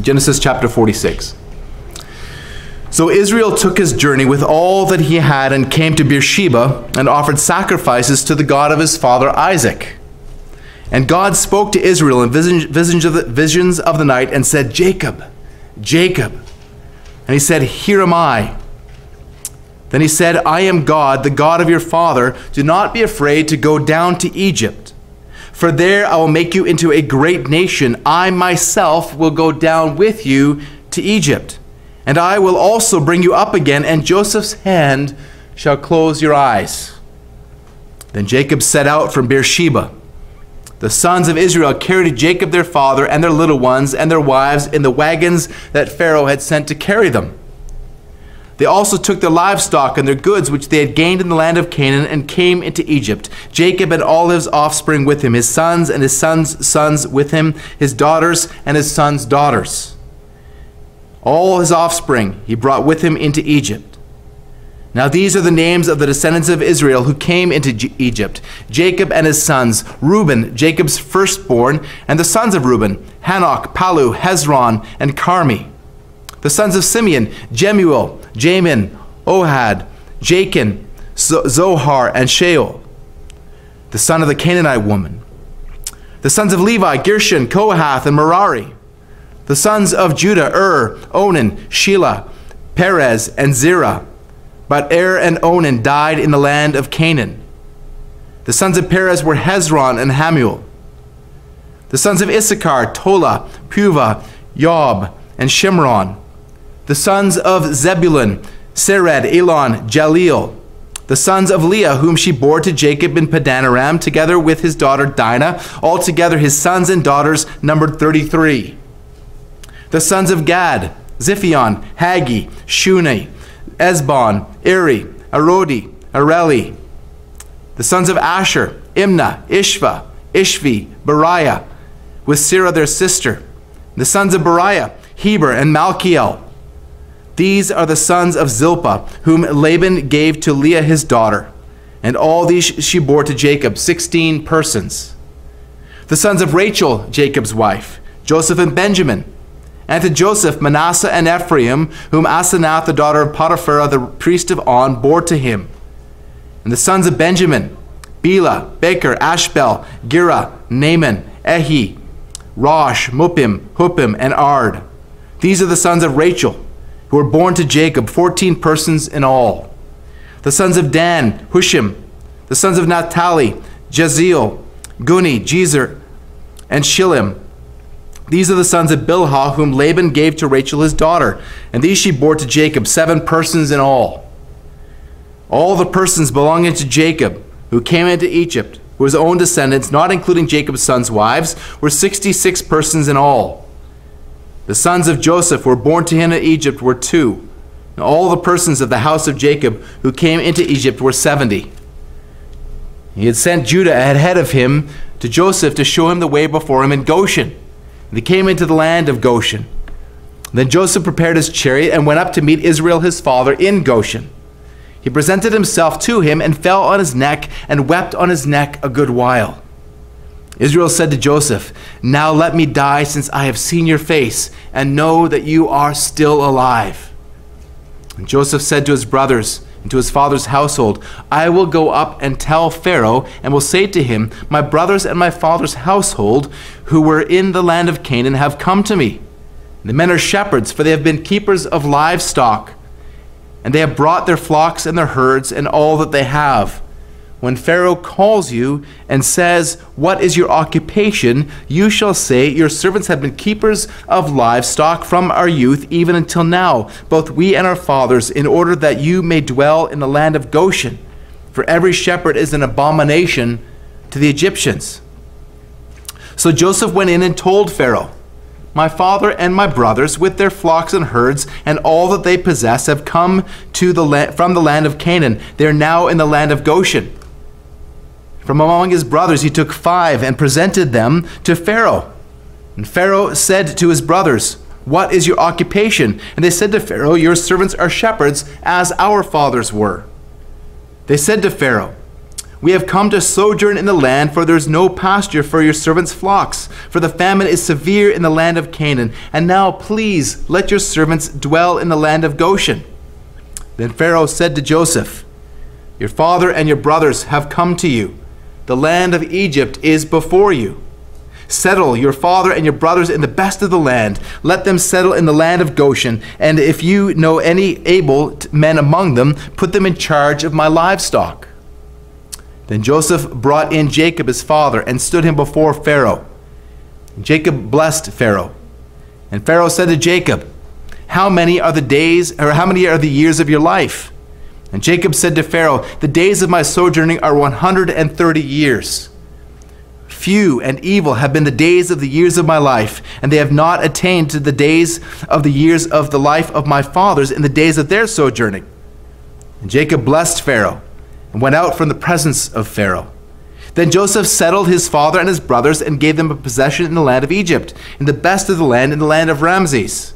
Genesis chapter 46. So Israel took his journey with all that he had and came to Beersheba and offered sacrifices to the God of his father Isaac. And God spoke to Israel in visions of the night and said, Jacob, Jacob. And he said, Here am I. Then he said, I am God, the God of your father. Do not be afraid to go down to Egypt. For there I will make you into a great nation. I myself will go down with you to Egypt. And I will also bring you up again, and Joseph's hand shall close your eyes. Then Jacob set out from Beersheba. The sons of Israel carried Jacob their father and their little ones and their wives in the wagons that Pharaoh had sent to carry them. They also took their livestock and their goods which they had gained in the land of Canaan and came into Egypt. Jacob and all his offspring with him, his sons and his sons' sons with him, his daughters and his sons' daughters. All his offspring he brought with him into Egypt. Now these are the names of the descendants of Israel who came into Egypt. Jacob and his sons, Reuben, Jacob's firstborn, and the sons of Reuben, Hanok, Palu, Hezron, and Carmi. The sons of Simeon, Jemuel, Jamin, Ohad, Jachin, Zohar, and Sheol, the son of the Canaanite woman. The sons of Levi, Gershon, Kohath, and Merari. The sons of Judah, Onan, Shelah, Perez, and Zerah. But Er and Onan died in the land of Canaan. The sons of Perez were Hezron and Hamuel. The sons of Issachar, Tola, Puva, Yob, and Shimron. The sons of Zebulun, Sered, Elon, Jaleel. The sons of Leah, whom she bore to Jacob in Padan Aram, together with his daughter Dinah. Altogether his sons and daughters numbered 33. The sons of Gad, Ziphion, Hagi, Shuni, Esbon, Eri, Arodi, Areli. The sons of Asher, Imnah, Ishva, Ishvi, Bariah, with Sirah their sister. The sons of Bariah, Heber and Malkiel. These are the sons of Zilpah, whom Laban gave to Leah his daughter. And all these she bore to Jacob, 16 persons. The sons of Rachel, Jacob's wife, Joseph and Benjamin. And to Joseph, Manasseh and Ephraim, whom Asenath, the daughter of Potipharah, the priest of On, bore to him. And the sons of Benjamin, Bela, Becher, Ashbel, Gera, Naaman, Ehi, Rosh, Muppim, Huppim, and Ard. These are the sons of Rachel, who were born to Jacob, 14 persons in all. The sons of Dan, Hushim. The sons of Naphtali, Jezeel, Guni, Jezer, and Shillim. These are the sons of Bilhah, whom Laban gave to Rachel his daughter, and these she bore to Jacob, 7 persons in all. All the persons belonging to Jacob, who came into Egypt, who his own descendants, not including Jacob's sons' wives, were 66 persons in all. The sons of Joseph who were born to him in Egypt were 2, and all the persons of the house of Jacob who came into Egypt were 70. He had sent Judah ahead of him to Joseph to show him the way before him in Goshen. They came into the land of Goshen. Then Joseph prepared his chariot and went up to meet Israel his father in Goshen. He presented himself to him and fell on his neck and wept on his neck a good while. Israel said to Joseph, Now let me die, since I have seen your face and know that you are still alive. And Joseph said to his brothers and to his father's household, I will go up and tell Pharaoh and will say to him, My brothers and my father's household who were in the land of Canaan have come to me. The men are shepherds, for they have been keepers of livestock, and they have brought their flocks and their herds and all that they have. When Pharaoh calls you and says, What is your occupation? You shall say, Your servants have been keepers of livestock from our youth even until now, both we and our fathers, in order that you may dwell in the land of Goshen. For every shepherd is an abomination to the Egyptians. So Joseph went in and told Pharaoh, My father and my brothers, with their flocks and herds and all that they possess, have come from the land of Canaan. They are now in the land of Goshen. From among his brothers he took 5 and presented them to Pharaoh. And Pharaoh said to his brothers, What is your occupation? And they said to Pharaoh, Your servants are shepherds, as our fathers were. They said to Pharaoh, We have come to sojourn in the land, for there is no pasture for your servants' flocks, for the famine is severe in the land of Canaan. And now please let your servants dwell in the land of Goshen." Then Pharaoh said to Joseph, "Your father and your brothers have come to you. The land of Egypt is before you. Settle your father and your brothers in the best of the land. Let them settle in the land of Goshen. And if you know any able men among them, put them in charge of my livestock." Then Joseph brought in Jacob his father and stood him before Pharaoh. Jacob blessed Pharaoh. And Pharaoh said to Jacob, how many are the years of your life?" And Jacob said to Pharaoh, "The days of my sojourning are 130 years. Few and evil have been the days of the years of my life, and they have not attained to the days of the years of the life of my fathers in the days of their sojourning." And Jacob blessed Pharaoh and went out from the presence of Pharaoh. Then Joseph settled his father and his brothers and gave them a possession in the land of Egypt, in the best of the land, in the land of Ramses.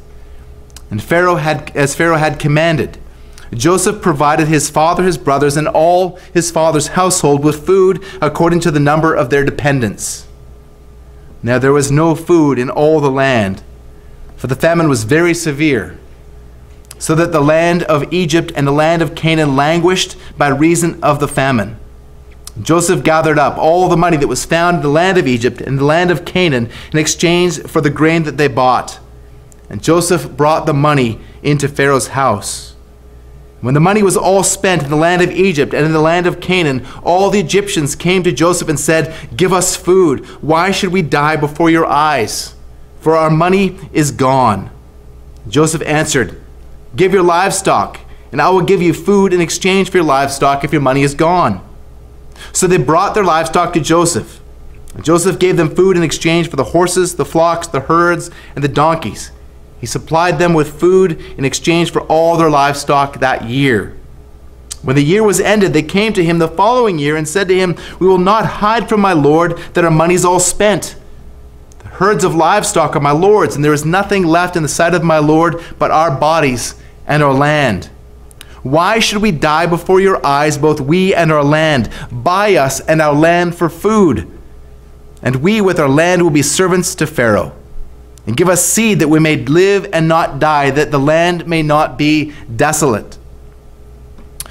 And Pharaoh had commanded, Joseph provided his father, his brothers, and all his father's household with food according to the number of their dependents. Now there was no food in all the land, for the famine was very severe, so that the land of Egypt and the land of Canaan languished by reason of the famine. Joseph gathered up all the money that was found in the land of Egypt and the land of Canaan in exchange for the grain that they bought. And Joseph brought the money into Pharaoh's house. When the money was all spent in the land of Egypt and in the land of Canaan, all the Egyptians came to Joseph and said, "Give us food. Why should we die before your eyes? For our money is gone." Joseph answered, "Give your livestock, and I will give you food in exchange for your livestock if your money is gone." So they brought their livestock to Joseph. And Joseph gave them food in exchange for the horses, the flocks, the herds, and the donkeys. He supplied them with food in exchange for all their livestock that year. When the year was ended, they came to him the following year and said to him, "We will not hide from my lord that our money's all spent. The herds of livestock are my lord's, and there is nothing left in the sight of my lord but our bodies and our land. Why should we die before your eyes, both we and our land? Buy us and our land for food, and we with our land will be servants to Pharaoh. And give us seed that we may live and not die, that the land may not be desolate."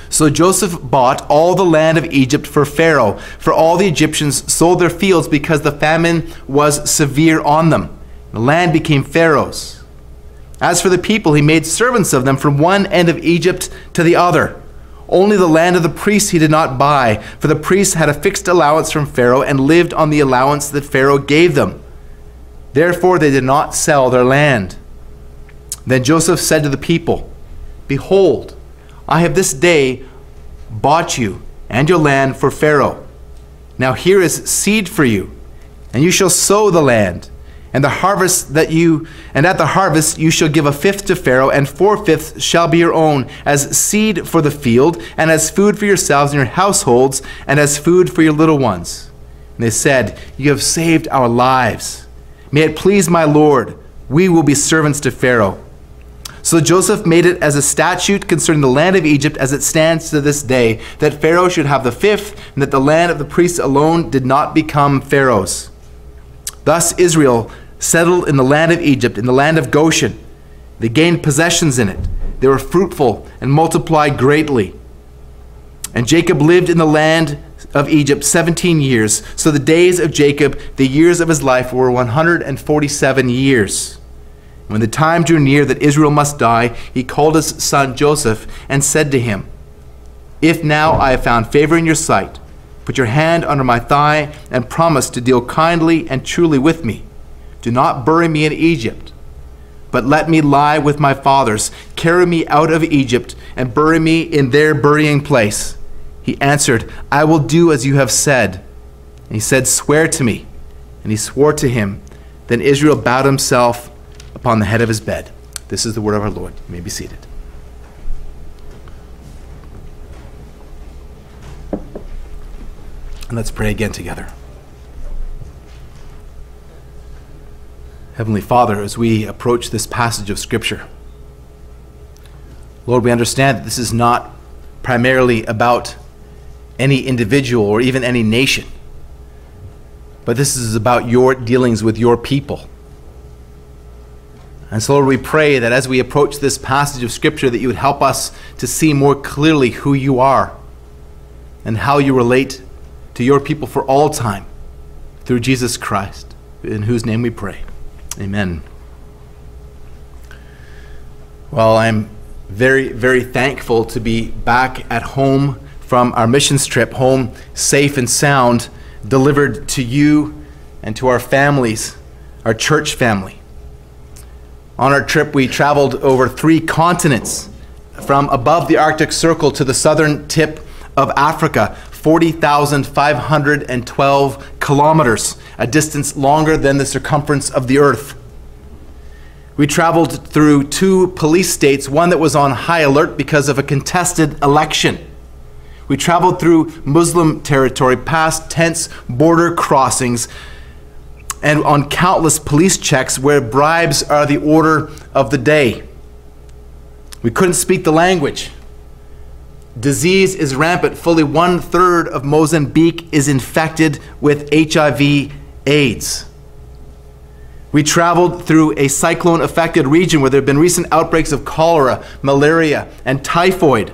So Joseph bought all the land of Egypt for Pharaoh, for all the Egyptians sold their fields because the famine was severe on them. The land became Pharaoh's. As for the people, he made servants of them from one end of Egypt to the other. Only the land of the priests he did not buy, for the priests had a fixed allowance from Pharaoh and lived on the allowance that Pharaoh gave them. Therefore they did not sell their land. Then Joseph said to the people, "Behold, I have this day bought you and your land for Pharaoh. Now here is seed for you, and you shall sow the land, and at the harvest you shall give a fifth to Pharaoh, and 4/5 shall be your own, as seed for the field, and as food for yourselves and your households, and as food for your little ones." And they said, "You have saved our lives. May it please my lord, we will be servants to Pharaoh." So Joseph made it as a statute concerning the land of Egypt as it stands to this day, that Pharaoh should have the fifth, and that the land of the priests alone did not become Pharaoh's. Thus Israel settled in the land of Egypt, in the land of Goshen. They gained possessions in it. They were fruitful and multiplied greatly. And Jacob lived in the land of Egypt 17 years. So the days of Jacob, the years of his life, were 147 years. When the time drew near that Israel must die, he called his son Joseph and said to him, "If now I have found favor in your sight, put your hand under my thigh and promise to deal kindly and truly with me. Do not bury me in Egypt, but let me lie with my fathers. Carry me out of Egypt and bury me in their burying place." He answered, "I will do as you have said." And he said, "Swear to me." And he swore to him. Then Israel bowed himself upon the head of his bed. This is the word of our Lord. You may be seated. And let's pray again together. Heavenly Father, as we approach this passage of Scripture, Lord, we understand that this is not primarily about any individual or even any nation. But this is about your dealings with your people. And so, Lord, we pray that as we approach this passage of Scripture, that you would help us to see more clearly who you are and how you relate to your people for all time through Jesus Christ, in whose name we pray. Amen. Well, I'm very, very thankful to be back at home from our missions trip, home safe and sound, delivered to you and to our families, our church family. On our trip, we traveled over 3 continents, from above the Arctic Circle to the southern tip of Africa, 40,512 kilometers, a distance longer than the circumference of the earth. We traveled through 2 police states, one that was on high alert because of a contested election. We traveled through Muslim territory, past tense border crossings, and on countless police checks where bribes are the order of the day. We couldn't speak the language. Disease is rampant. Fully 1/3 of Mozambique is infected with HIV/AIDS. We traveled through a cyclone-affected region where there have been recent outbreaks of cholera, malaria, and typhoid.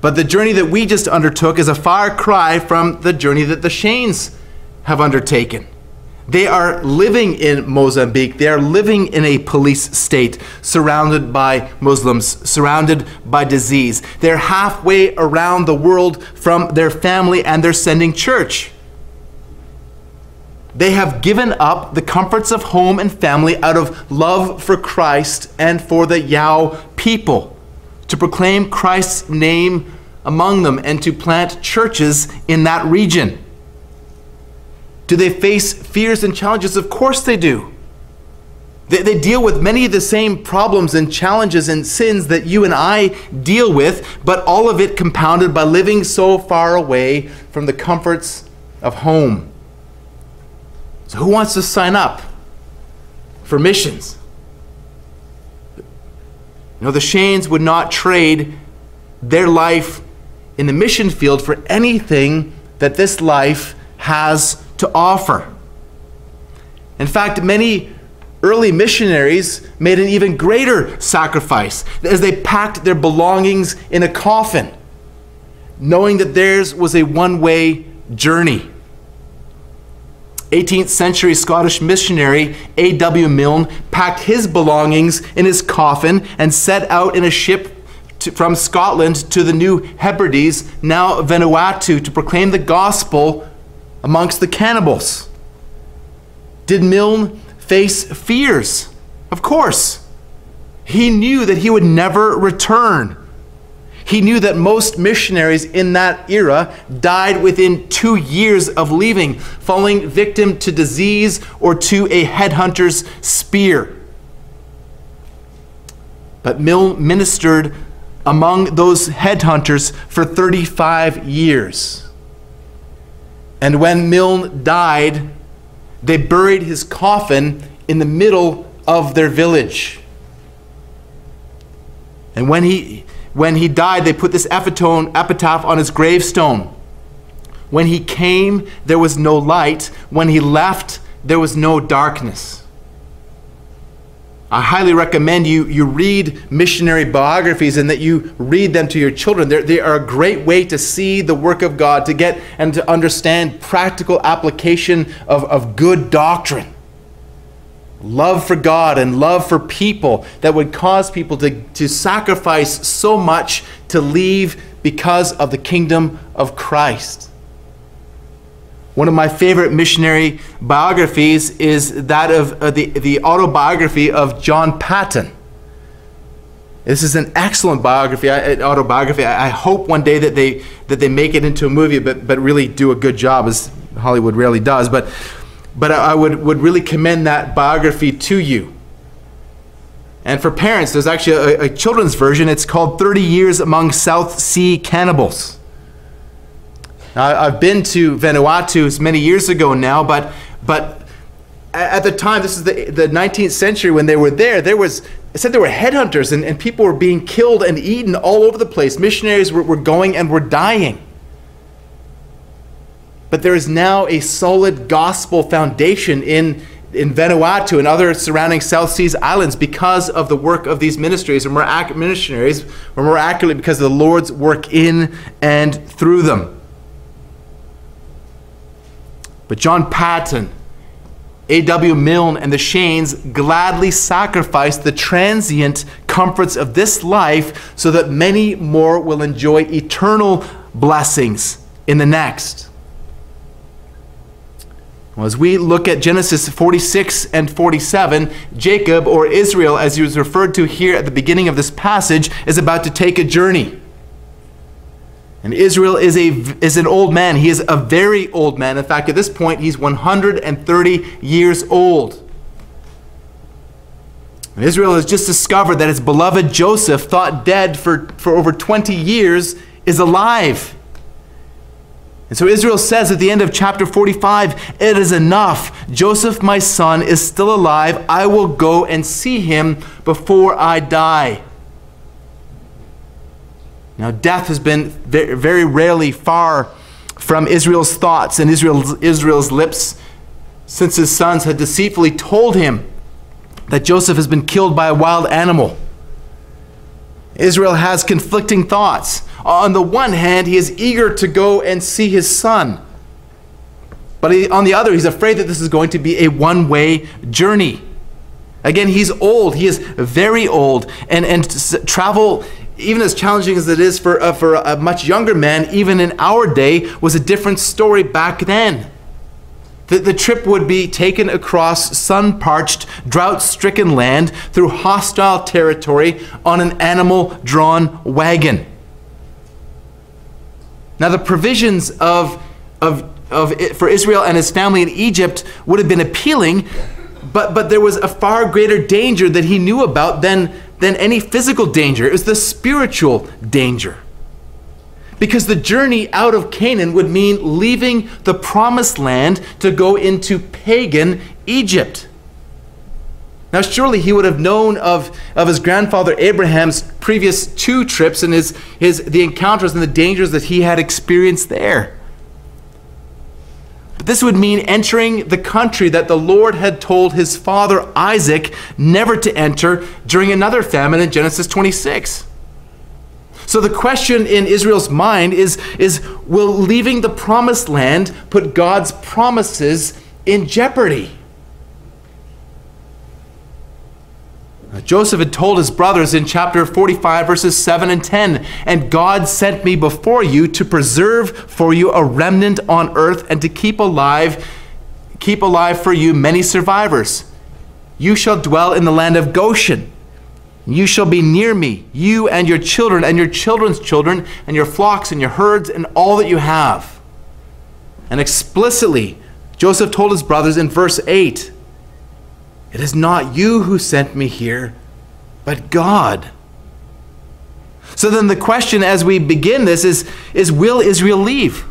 But the journey that we just undertook is a far cry from the journey that the Shanes have undertaken. They are living in Mozambique. They are living in a police state, surrounded by Muslims, surrounded by disease. They're halfway around the world from their family, and they're sending church. They have given up the comforts of home and family out of love for Christ and for the Yao people, to proclaim Christ's name among them and to plant churches in that region. Do they face fears and challenges? Of course they do. They deal with many of the same problems and challenges and sins that you and I deal with, but all of it compounded by living so far away from the comforts of home. So who wants to sign up for missions? You know, the Shanes would not trade their life in the mission field for anything that this life has to offer. In fact, many early missionaries made an even greater sacrifice as they packed their belongings in a coffin, knowing that theirs was a one-way journey. 18th century Scottish missionary A.W. Milne packed his belongings in his coffin and set out in a ship from Scotland to the New Hebrides, now Vanuatu, to proclaim the gospel amongst the cannibals. Did Milne face fears? Of course. He knew that he would never return. He knew that most missionaries in that era died within 2 years of leaving, falling victim to disease or to a headhunter's spear. But Milne ministered among those headhunters for 35 years. And when Milne died, they buried his coffin in the middle of their village. And when he died, they put this epitaph on his gravestone. When he came, there was no light. When he left, there was no darkness. I highly recommend you read missionary biographies and that you read them to your children. They are a great way to see the work of God, to get and to understand practical application of good doctrine. Love for God and love for people that would cause people to sacrifice so much to leave because of the kingdom of Christ. One of my favorite missionary biographies is that of the autobiography of John Patton. This is an excellent autobiography. I hope one day that they make it into a movie, but really do a good job, as Hollywood rarely does. But I would really commend that biography to you. And for parents, there's actually a children's version. It's called 30 Years Among South Sea Cannibals. Now, I've been to Vanuatu many years ago now, but at the time, this is the 19th century, when they were there was, it said there were headhunters and people were being killed and eaten all over the place. Missionaries were going and were dying. But there is now a solid gospel foundation in Vanuatu and other surrounding South Seas islands because of the work of these ministries, or missionaries, or more accurately, because of the Lord's work in and through them. But John Patton, A.W. Milne, and the Shanes gladly sacrificed the transient comforts of this life so that many more will enjoy eternal blessings in the next. Well, as we look at Genesis 46 and 47, Jacob, or Israel, as he was referred to here at the beginning of this passage, is about to take a journey. And Israel is an old man. He is a very old man. In fact, at this point, he's 130 years old. And Israel has just discovered that its beloved Joseph, thought dead for over 20 years, is alive. And so Israel says at the end of chapter 45, "It is enough. Joseph, my son, is still alive. I will go and see him before I die." Now, death has been very rarely far from Israel's thoughts and Israel's lips since his sons had deceitfully told him that Joseph has been killed by a wild animal. Israel has conflicting thoughts. On the one hand, he is eager to go and see his son. But on the other, he's afraid that this is going to be a one-way journey. Again, he's old. He is very old. And travel, even as challenging as it is for a much younger man, even in our day, was a different story back then. The trip would be taken across sun-parched, drought-stricken land through hostile territory on an animal-drawn wagon. Now, the provisions for Israel and his family in Egypt would have been appealing, but there was a far greater danger that he knew about than any physical danger. It was the spiritual danger. Because the journey out of Canaan would mean leaving the promised land to go into pagan Egypt. Now, surely he would have known of his grandfather Abraham's previous two trips and the encounters and the dangers that he had experienced there. But this would mean entering the country that the Lord had told his father Isaac never to enter during another famine in Genesis 26. So the question in Israel's mind is, will leaving the promised land put God's promises in jeopardy? Now, Joseph had told his brothers in chapter 45, verses 7 and 10, "And God sent me before you to preserve for you a remnant on earth and to keep alive for you many survivors. You shall dwell in the land of Goshen. You shall be near me, you and your children and your children's children and your flocks and your herds and all that you have." And explicitly, Joseph told his brothers in verse 8, "It is not you who sent me here, but God." So then the question as we begin this is will Israel leave?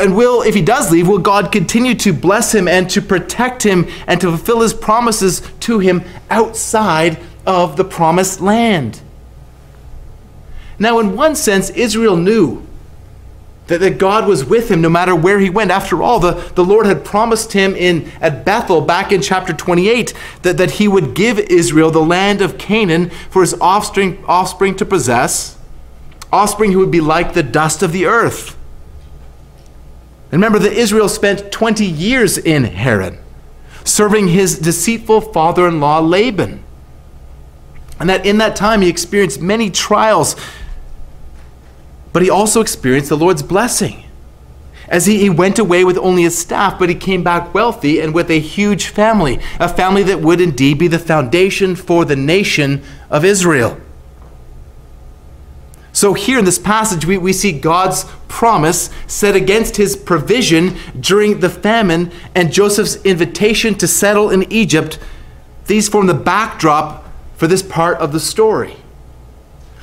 And if he does leave, will God continue to bless him and to protect him and to fulfill his promises to him outside of the promised land? Now, in one sense, Israel knew that God was with him no matter where he went. After all, the Lord had promised him at Bethel back in chapter 28 that he would give Israel the land of Canaan for his offspring to possess, offspring who would be like the dust of the earth. Remember that Israel spent 20 years in Haran, serving his deceitful father-in-law Laban. And that in that time he experienced many trials, but he also experienced the Lord's blessing. As he went away with only his staff, but he came back wealthy and with a huge family, a family that would indeed be the foundation for the nation of Israel. So here in this passage, we see God's promise set against his provision during the famine and Joseph's invitation to settle in Egypt. These form the backdrop for this part of the story.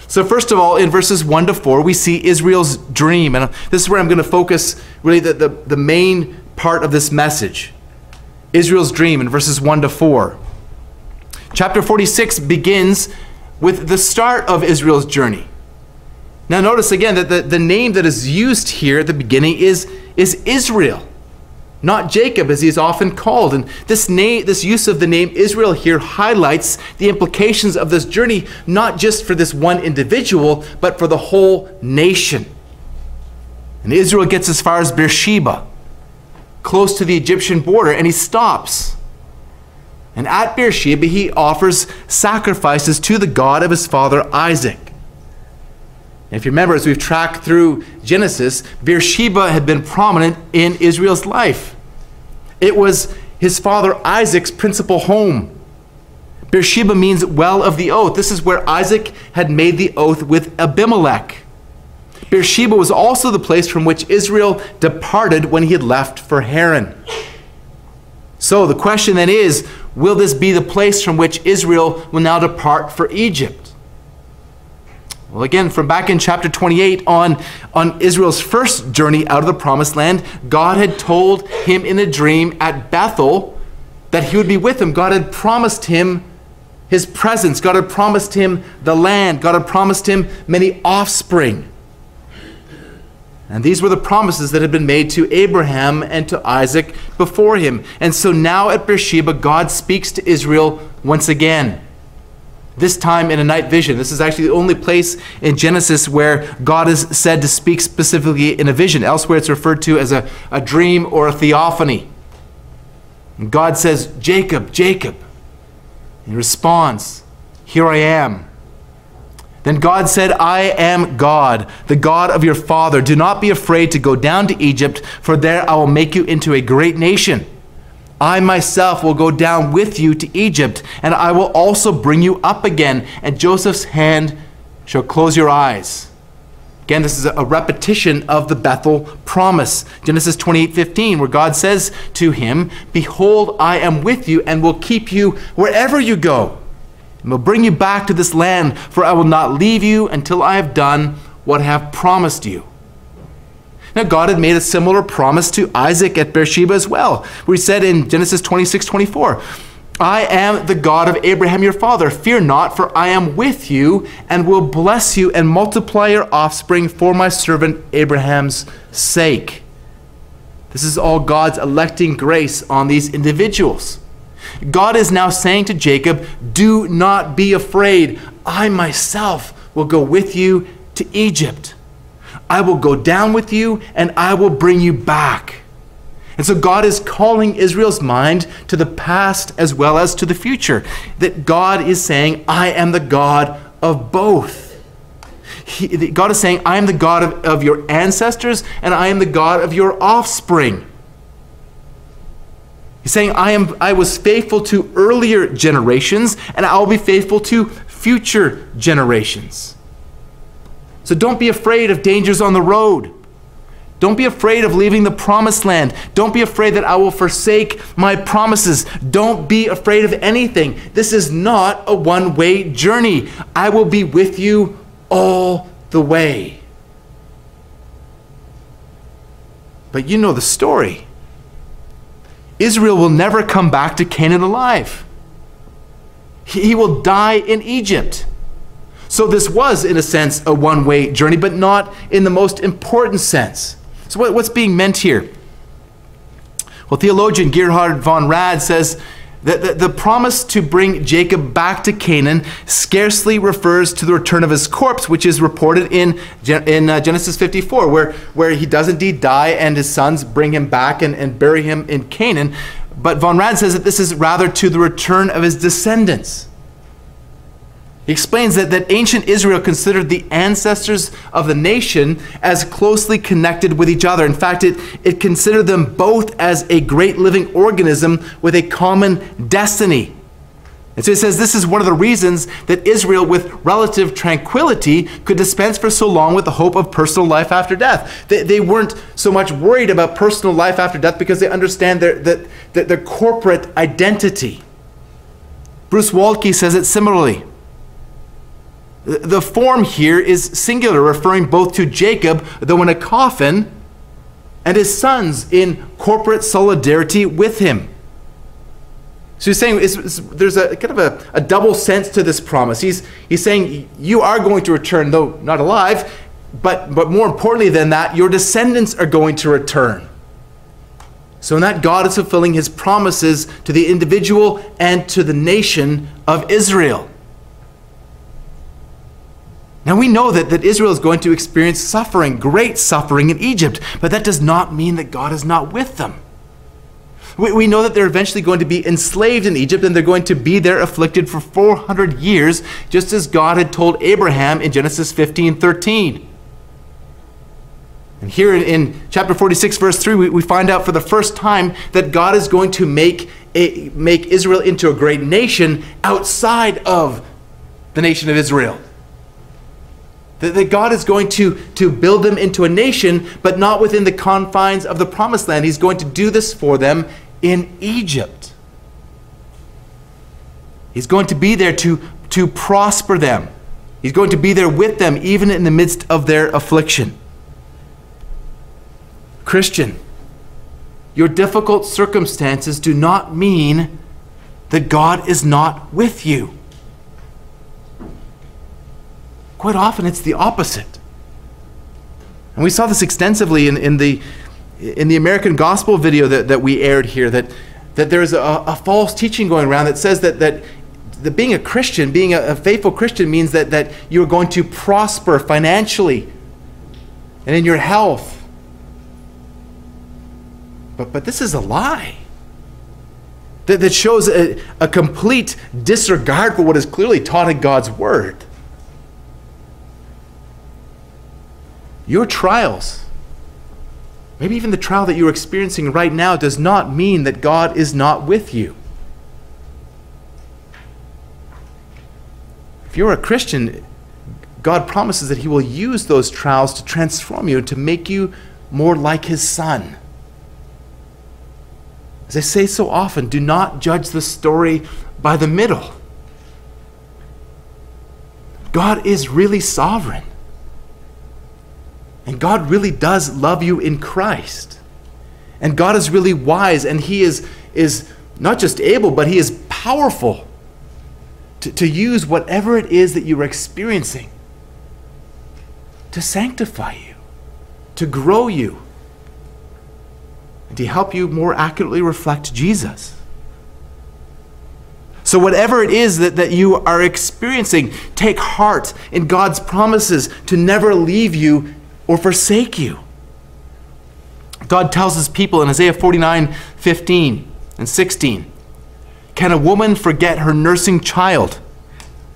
So first of all, in verses 1 to 4, we see Israel's dream. And this is where I'm going to focus really the main part of this message. Israel's dream in verses 1 to 4. Chapter 46 begins with the start of Israel's journey. Now notice again that the name that is used here at the beginning is Israel, not Jacob as he is often called. And this use of the name Israel here highlights the implications of this journey, not just for this one individual, but for the whole nation. And Israel gets as far as Beersheba, close to the Egyptian border, and he stops. And at Beersheba, he offers sacrifices to the God of his father Isaac. And if you remember, as we've tracked through Genesis, Beersheba had been prominent in Israel's life. It was his father Isaac's principal home. Beersheba means well of the oath. This is where Isaac had made the oath with Abimelech. Beersheba was also the place from which Israel departed when he had left for Haran. So the question then is, will this be the place from which Israel will now depart for Egypt? Well, again, from back in chapter 28 on Israel's first journey out of the promised land, God had told him in a dream at Bethel that he would be with him. God had promised him his presence. God had promised him the land. God had promised him many offspring. And these were the promises that had been made to Abraham and to Isaac before him. And so now at Beersheba, God speaks to Israel once again, this time in a night vision. This is actually the only place in Genesis where God is said to speak specifically in a vision. Elsewhere, it's referred to as a dream or a theophany. And God says, "Jacob, Jacob." He responds, "Here I am." Then God said, "I am God, the God of your father. Do not be afraid to go down to Egypt, for there I will make you into a great nation. I myself will go down with you to Egypt, and I will also bring you up again, and Joseph's hand shall close your eyes." Again, this is a repetition of the Bethel promise. Genesis 28:15, where God says to him, "Behold, I am with you and will keep you wherever you go, and will bring you back to this land, for I will not leave you until I have done what I have promised you." Now, God had made a similar promise to Isaac at Beersheba as well. We said in Genesis 26:24, "I am the God of Abraham your father. Fear not, for I am with you and will bless you and multiply your offspring for my servant Abraham's sake." This is all God's electing grace on these individuals. God is now saying to Jacob, "Do not be afraid. I myself will go with you to Egypt. I will go down with you and I will bring you back." And so God is calling Israel's mind to the past as well as to the future. That God is saying, "I am the God of both." God is saying, "I am the God of your ancestors and I am the God of your offspring." He's saying, I was faithful to earlier generations, and I'll be faithful to future generations. So don't be afraid of dangers on the road. Don't be afraid of leaving the promised land. Don't be afraid that I will forsake my promises. Don't be afraid of anything. This is not a one-way journey. I will be with you all the way. But you know the story. Israel will never come back to Canaan alive. He will die in Egypt. So this was, in a sense, a one-way journey, but not in the most important sense. So what's being meant here? Well, theologian Gerhard von Rad says that the promise to bring Jacob back to Canaan scarcely refers to the return of his corpse, which is reported in Genesis 54, where he does indeed die and his sons bring him back and bury him in Canaan. But von Rad says that this is rather to the return of his descendants. He explains that ancient Israel considered the ancestors of the nation as closely connected with each other. In fact, it considered them both as a great living organism with a common destiny. And so he says this is one of the reasons that Israel, with relative tranquility, could dispense for so long with the hope of personal life after death. They weren't so much worried about personal life after death because they understand their corporate identity. Bruce Waltke says it similarly. The form here is singular, referring both to Jacob, though in a coffin, and his sons in corporate solidarity with him. So he's saying there's a kind of a double sense to this promise. He's saying you are going to return, though not alive, But more importantly than that, your descendants are going to return. So in that, God is fulfilling his promises to the individual and to the nation of Israel. Now we know that Israel is going to experience suffering, great suffering in Egypt, but that does not mean that God is not with them. We know that they're eventually going to be enslaved in Egypt, and they're going to be there afflicted for 400 years, just as God had told Abraham in Genesis 15:13. And here in chapter 46, verse 3, we find out for the first time that God is going to make Israel into a great nation outside of the nation of Israel. That God is going to build them into a nation, but not within the confines of the promised land. He's going to do this for them in Egypt. He's going to be there to prosper them. He's going to be there with them, even in the midst of their affliction. Christian, your difficult circumstances do not mean that God is not with you. Quite often it's the opposite. And we saw this extensively in the American Gospel video that we aired here, that there's a false teaching going around that says that being a Christian, being a faithful Christian, means that you're going to prosper financially and in your health. But this is a lie. That shows a complete disregard for what is clearly taught in God's Word. Your trials, maybe even the trial that you're experiencing right now, does not mean that God is not with you. If you're a Christian, God promises that he will use those trials to transform you and to make you more like his Son. As I say so often, do not judge the story by the middle. God is really sovereign. And God really does love you in Christ. And God is really wise, and he is not just able, but he is powerful to use whatever it is that you're experiencing to sanctify you, to grow you, and to help you more accurately reflect Jesus. So whatever it is that you are experiencing, take heart in God's promises to never leave you or forsake you. God tells his people in Isaiah 49:15 and 16, "Can a woman forget her nursing child,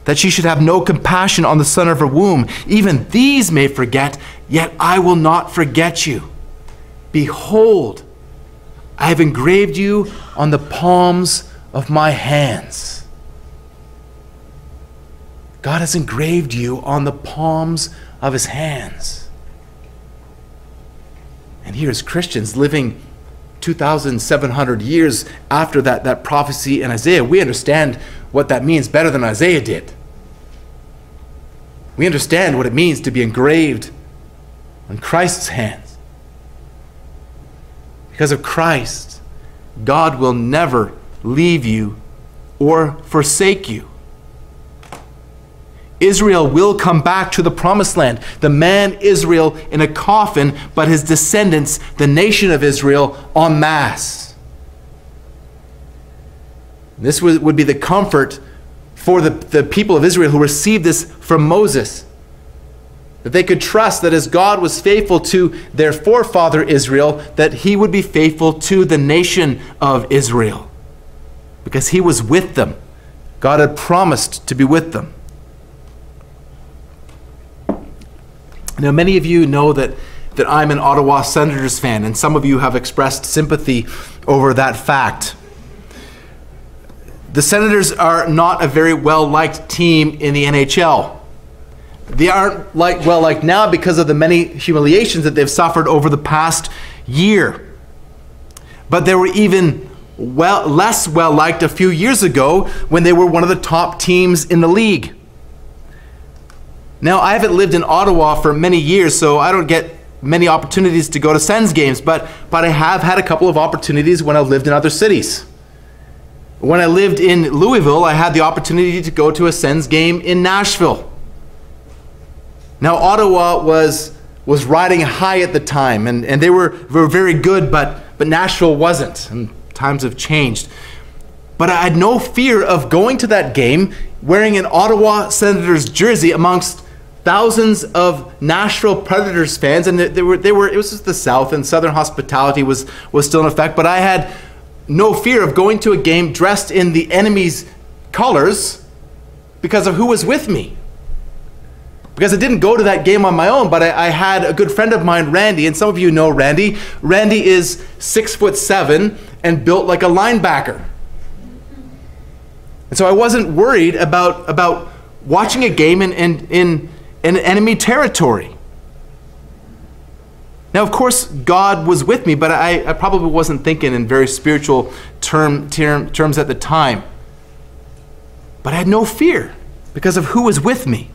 that she should have no compassion on the son of her womb? Even these may forget, yet I will not forget you. Behold, I have engraved you on the palms of my hands." God has engraved you on the palms of his hands. And here is Christians living 2,700 years after that prophecy in Isaiah. We understand what that means better than Isaiah did. We understand what it means to be engraved on Christ's hands. Because of Christ, God will never leave you or forsake you. Israel will come back to the promised land. The man Israel in a coffin, but his descendants, the nation of Israel, en masse. This would be the comfort for the people of Israel who received this from Moses. That they could trust that as God was faithful to their forefather Israel, that he would be faithful to the nation of Israel. Because he was with them. God had promised to be with them. Now, many of you know that I'm an Ottawa Senators fan, and some of you have expressed sympathy over that fact. The Senators are not a very well-liked team in the NHL. They aren't well-liked now because of the many humiliations that they've suffered over the past year. But they were even less well-liked a few years ago when they were one of the top teams in the league. Now, I haven't lived in Ottawa for many years, so I don't get many opportunities to go to Sens games, but I have had a couple of opportunities when I lived in other cities. When I lived in Louisville, I had the opportunity to go to a Sens game in Nashville. Now, Ottawa was riding high at the time, and they were very good, but Nashville wasn't, and times have changed. But I had no fear of going to that game wearing an Ottawa Senators jersey amongst thousands of Nashville Predators fans, and it was just the South, and Southern hospitality was still in effect, but I had no fear of going to a game dressed in the enemy's colors because of who was with me. Because I didn't go to that game on my own, but I had a good friend of mine, Randy, and some of you know Randy. Randy is 6'7" and built like a linebacker. And so I wasn't worried about watching a game in enemy territory. Now, of course, God was with me, but I probably wasn't thinking in very spiritual terms at the time. But I had no fear because of who was with me.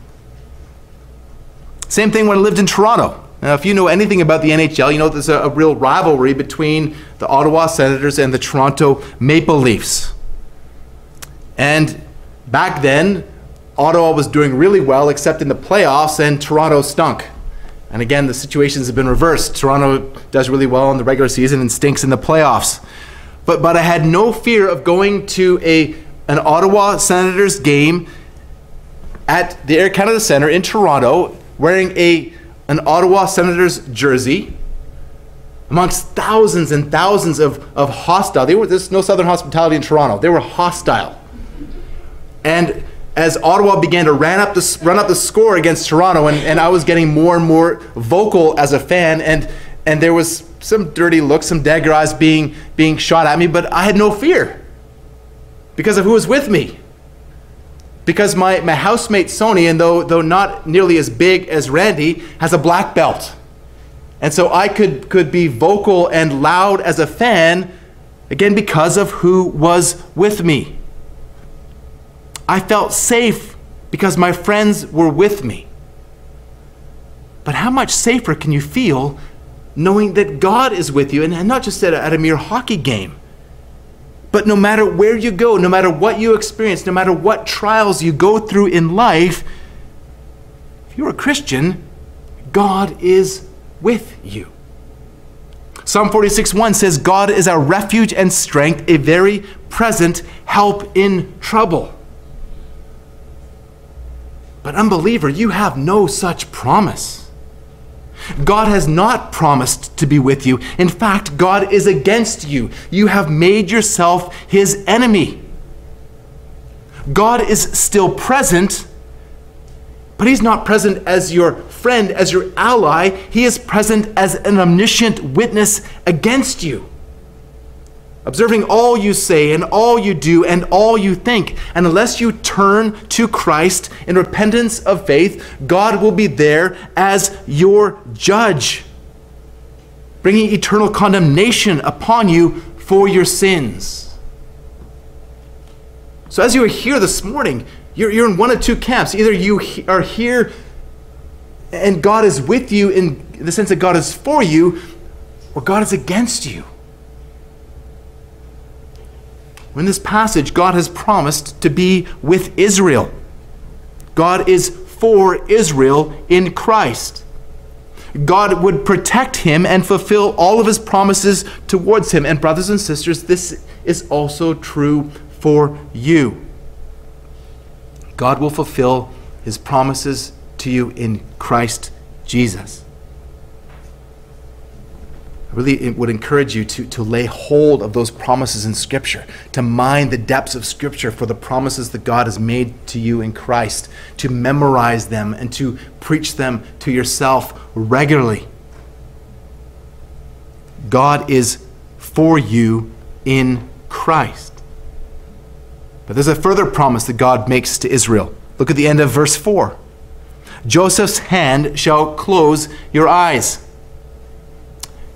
Same thing when I lived in Toronto. Now, if you know anything about the NHL, you know there's a real rivalry between the Ottawa Senators and the Toronto Maple Leafs. And back then, Ottawa was doing really well, except in the playoffs, and Toronto stunk. And again, the situations have been reversed. Toronto does really well in the regular season and stinks in the playoffs. But I had no fear of going to an Ottawa Senators game at the Air Canada Centre in Toronto, wearing an Ottawa Senators jersey amongst thousands and thousands of hostile. There's no Southern hospitality in Toronto. They were hostile. And as Ottawa began to run up the score against Toronto, and I was getting more and more vocal as a fan, and there was some dirty looks, some dagger eyes being shot at me, but I had no fear because of who was with me. Because my housemate Sony, and though not nearly as big as Randy, has a black belt. And so I could be vocal and loud as a fan, again, because of who was with me. I felt safe because my friends were with me. But how much safer can you feel knowing that God is with you, and not just at a mere hockey game? But no matter where you go, no matter what you experience, no matter what trials you go through in life, if you're a Christian, God is with you. Psalm 46:1 says, God is our refuge and strength, a very present help in trouble. But unbeliever, you have no such promise. God has not promised to be with you. In fact, God is against you. You have made yourself his enemy. God is still present, but he's not present as your friend, as your ally. He is present as an omniscient witness against you, observing all you say and all you do and all you think. And unless you turn to Christ in repentance of faith, God will be there as your judge, bringing eternal condemnation upon you for your sins. So as you are here this morning, you're in one of two camps. Either you are here and God is with you in the sense that God is for you, or God is against you. In this passage, God has promised to be with Israel. God is for Israel in Christ. God would protect him and fulfill all of his promises towards him. And brothers and sisters, this is also true for you. God will fulfill his promises to you in Christ Jesus. I really would encourage you to lay hold of those promises in Scripture, to mine the depths of Scripture for the promises that God has made to you in Christ, to memorize them and to preach them to yourself regularly. God is for you in Christ. But there's a further promise that God makes to Israel. Look at the end of verse 4. Joseph's hand shall close your eyes.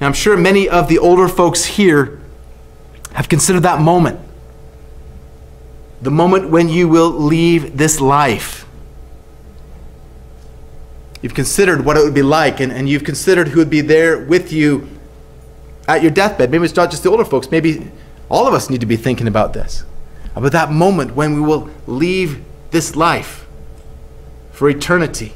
Now, I'm sure many of the older folks here have considered that moment. The moment when you will leave this life. You've considered what it would be like, and you've considered who would be there with you at your deathbed. Maybe it's not just the older folks. Maybe all of us need to be thinking about this. About that moment when we will leave this life for eternity.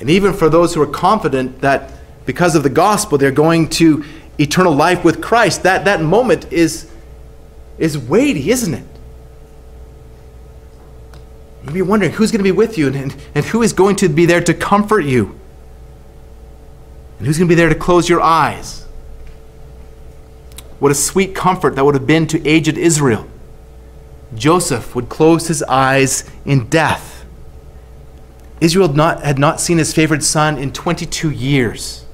And even for those who are confident that because of the gospel they're going to eternal life with Christ, that moment is weighty, isn't it? You'll be wondering who's going to be with you and who is going to be there to comfort you. And who's going to be there to close your eyes? What a sweet comfort that would have been to aged Israel. Joseph would close his eyes in death. Israel had not seen his favorite son in 22 years.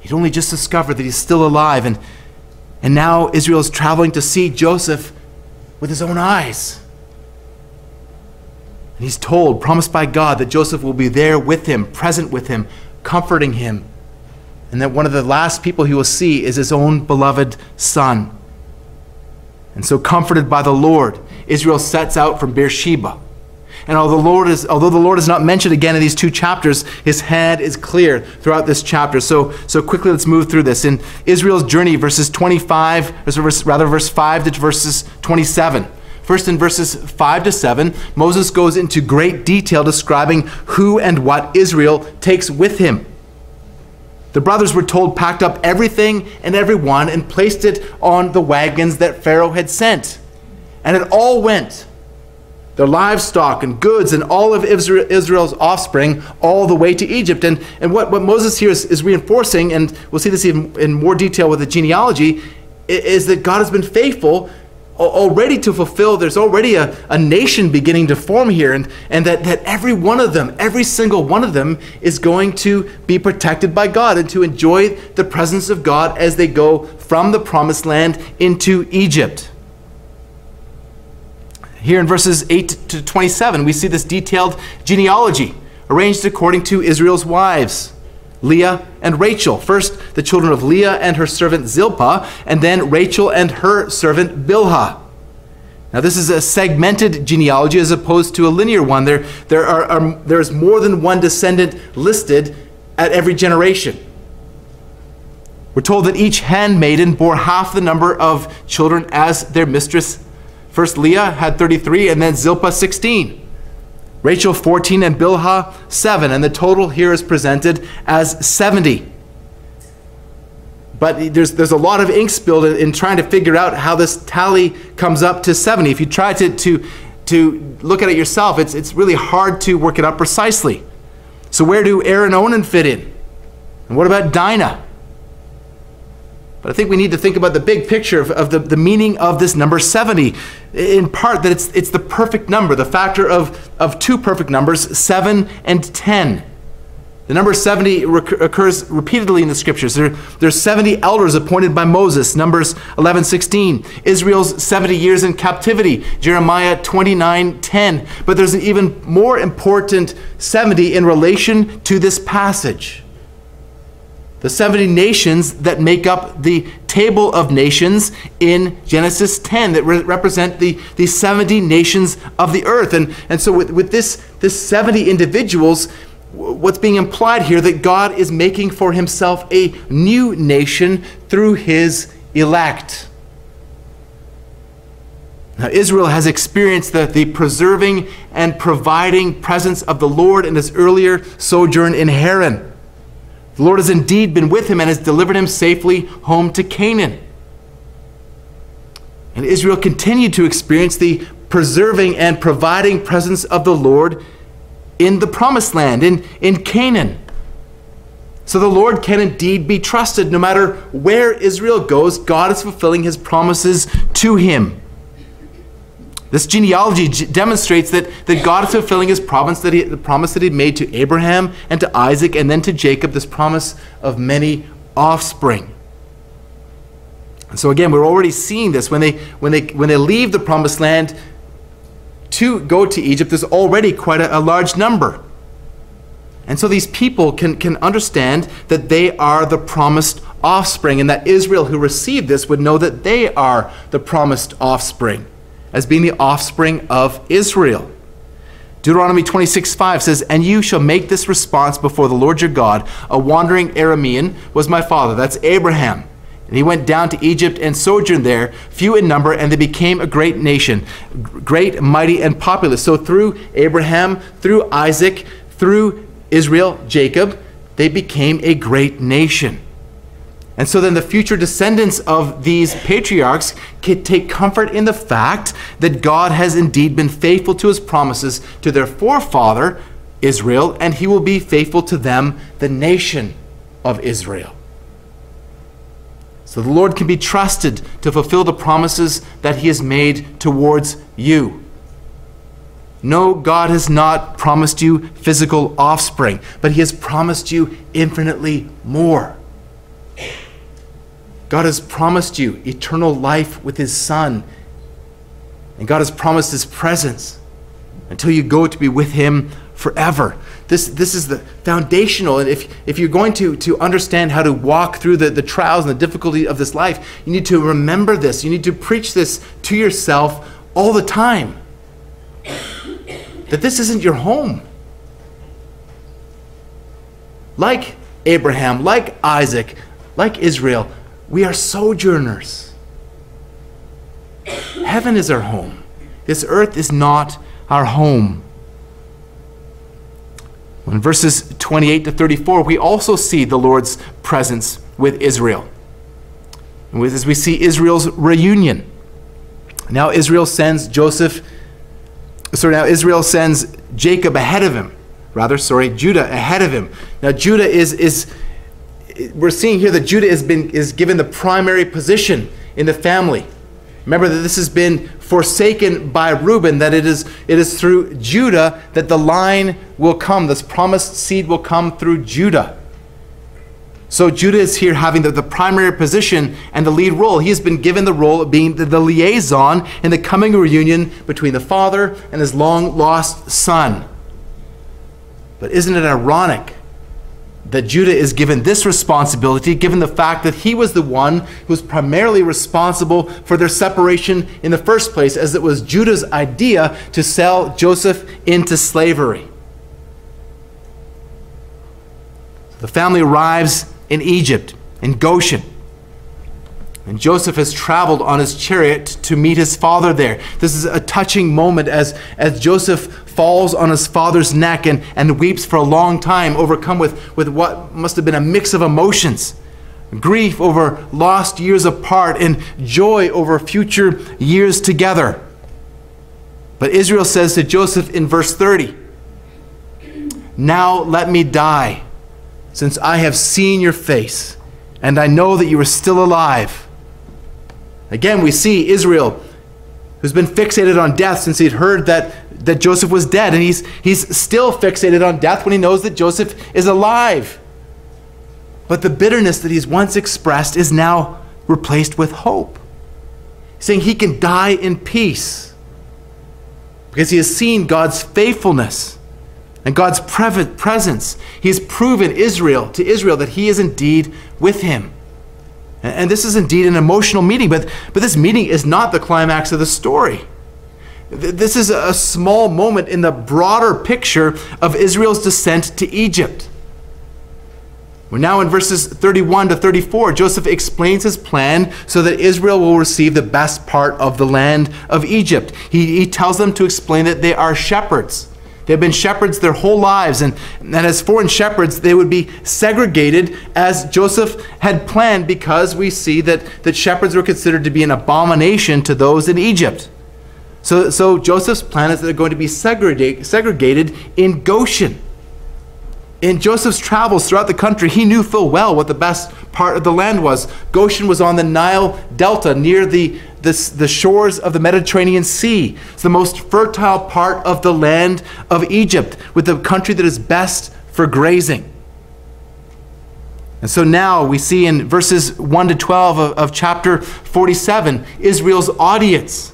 He'd only just discovered that he's still alive, and now Israel is traveling to see Joseph with his own eyes. And he's told, promised by God, that Joseph will be there with him, present with him, comforting him, and that one of the last people he will see is his own beloved son. And so, comforted by the Lord, Israel sets out from Beersheba. And although the Lord is not mentioned again in these two chapters, his hand is clear throughout this chapter. So quickly, let's move through this. In Israel's journey, verse 5 to verses 27. First, in verses 5 to 7, Moses goes into great detail describing who and what Israel takes with him. The brothers were told, packed up everything and everyone and placed it on the wagons that Pharaoh had sent. And it all went, their livestock and goods and all of Israel's offspring, all the way to Egypt. And what Moses here is reinforcing, and we'll see this in more detail with the genealogy, is that God has been faithful already to fulfill. There's already a nation beginning to form here, and that every one of them, every single one of them, is going to be protected by God and to enjoy the presence of God as they go from the promised land into Egypt. Here in verses 8 to 27, we see this detailed genealogy arranged according to Israel's wives, Leah and Rachel. First, the children of Leah and her servant Zilpah, and then Rachel and her servant Bilhah. Now, this is a segmented genealogy as opposed to a linear one. There's more than one descendant listed at every generation. We're told that each handmaiden bore half the number of children as their mistress. First, Leah had 33, and then Zilpah 16. Rachel 14 and Bilhah 7, and the total here is presented as 70. But there's a lot of ink spilled in trying to figure out how this tally comes up to 70. If you try to look at it yourself, it's really hard to work it up precisely. So where do Er and Onan fit in? And what about Dinah? But I think we need to think about the big picture of the meaning of this number 70. In part, that it's the perfect number, the factor of two perfect numbers, 7 and 10. The number 70 occurs repeatedly in the scriptures. There's 70 elders appointed by Moses, Numbers 11:16. Israel's 70 years in captivity, Jeremiah 29:10. But there's an even more important 70 in relation to this passage. The 70 nations that make up the table of nations in Genesis 10 that represent the 70 nations of the earth. And so with this 70 individuals, what's being implied here that God is making for himself a new nation through his elect. Now, Israel has experienced the preserving and providing presence of the Lord in his earlier sojourn in Haran. The Lord has indeed been with him and has delivered him safely home to Canaan. And Israel continued to experience the preserving and providing presence of the Lord in the promised land, in Canaan. So the Lord can indeed be trusted. No matter where Israel goes, God is fulfilling his promises to him. This genealogy demonstrates that God is fulfilling his promise the promise that he made to Abraham and to Isaac and then to Jacob, this promise of many offspring. And so again, we're already seeing this. When they leave the promised land to go to Egypt, there's already quite a large number. And so these people can understand that they are the promised offspring, and that Israel who received this would know that they are the promised offspring, as being the offspring of Israel. Deuteronomy 26:5 says, "And you shall make this response before the Lord your God. A wandering Aramean was my father." That's Abraham. "And he went down to Egypt and sojourned there, few in number, and they became a great nation, great, mighty, and populous." So through Abraham, through Isaac, through Israel, Jacob, they became a great nation. And so then the future descendants of these patriarchs could take comfort in the fact that God has indeed been faithful to his promises to their forefather, Israel, and he will be faithful to them, the nation of Israel. So the Lord can be trusted to fulfill the promises that he has made towards you. No, God has not promised you physical offspring, but he has promised you infinitely more. God has promised you eternal life with his Son, and God has promised his presence until you go to be with him forever. This is the foundational, and if you're going to understand how to walk through the trials and the difficulty of this life, you need to remember this. You need to preach this to yourself all the time. That this isn't your home. Like Abraham, like Isaac, like Israel, we are sojourners. Heaven is our home. This earth is not our home. In verses 28 to 34, we also see the Lord's presence with Israel. And as we see Israel's reunion. Now Israel sends Judah ahead of him. Now Judah is we're seeing here that Judah is given the primary position in the family. Remember that this has been forsaken by Reuben, that it is through Judah that the line will come, this promised seed will come through Judah. So Judah is here having the primary position and the lead role. He has been given the role of being the liaison in the coming reunion between the father and his long-lost son. But isn't it ironic that Judah is given this responsibility, given the fact that he was the one who was primarily responsible for their separation in the first place, as it was Judah's idea to sell Joseph into slavery. The family arrives in Egypt, in Goshen, and Joseph has traveled on his chariot to meet his father there. This is a touching moment as Joseph falls on his father's neck and weeps for a long time, overcome with what must have been a mix of emotions. Grief over lost years apart and joy over future years together. But Israel says to Joseph in verse 30, "Now let me die, since I have seen your face, and I know that you are still alive." Again, we see Israel, who's been fixated on death since he'd heard that Joseph was dead, and he's still fixated on death when he knows that Joseph is alive. But the bitterness that he's once expressed is now replaced with hope, saying he can die in peace because he has seen God's faithfulness and God's presence. He has proven to Israel that he is indeed with him. And this is indeed an emotional meeting, but this meeting is not the climax of the story. This is a small moment in the broader picture of Israel's descent to Egypt. We're now in verses 31 to 34. Joseph explains his plan so that Israel will receive the best part of the land of Egypt. He tells them to explain that they are shepherds. They've been shepherds their whole lives, and as foreign shepherds, they would be segregated as Joseph had planned, because we see that shepherds were considered to be an abomination to those in Egypt. So Joseph's plan is that they're going to be segregated in Goshen. In Joseph's travels throughout the country, he knew full well what the best part of the land was. Goshen was on the Nile Delta, near the shores of the Mediterranean Sea. It's the most fertile part of the land of Egypt, with the country that is best for grazing. And so now we see in verses 1 to 12 of chapter 47, Israel's audience.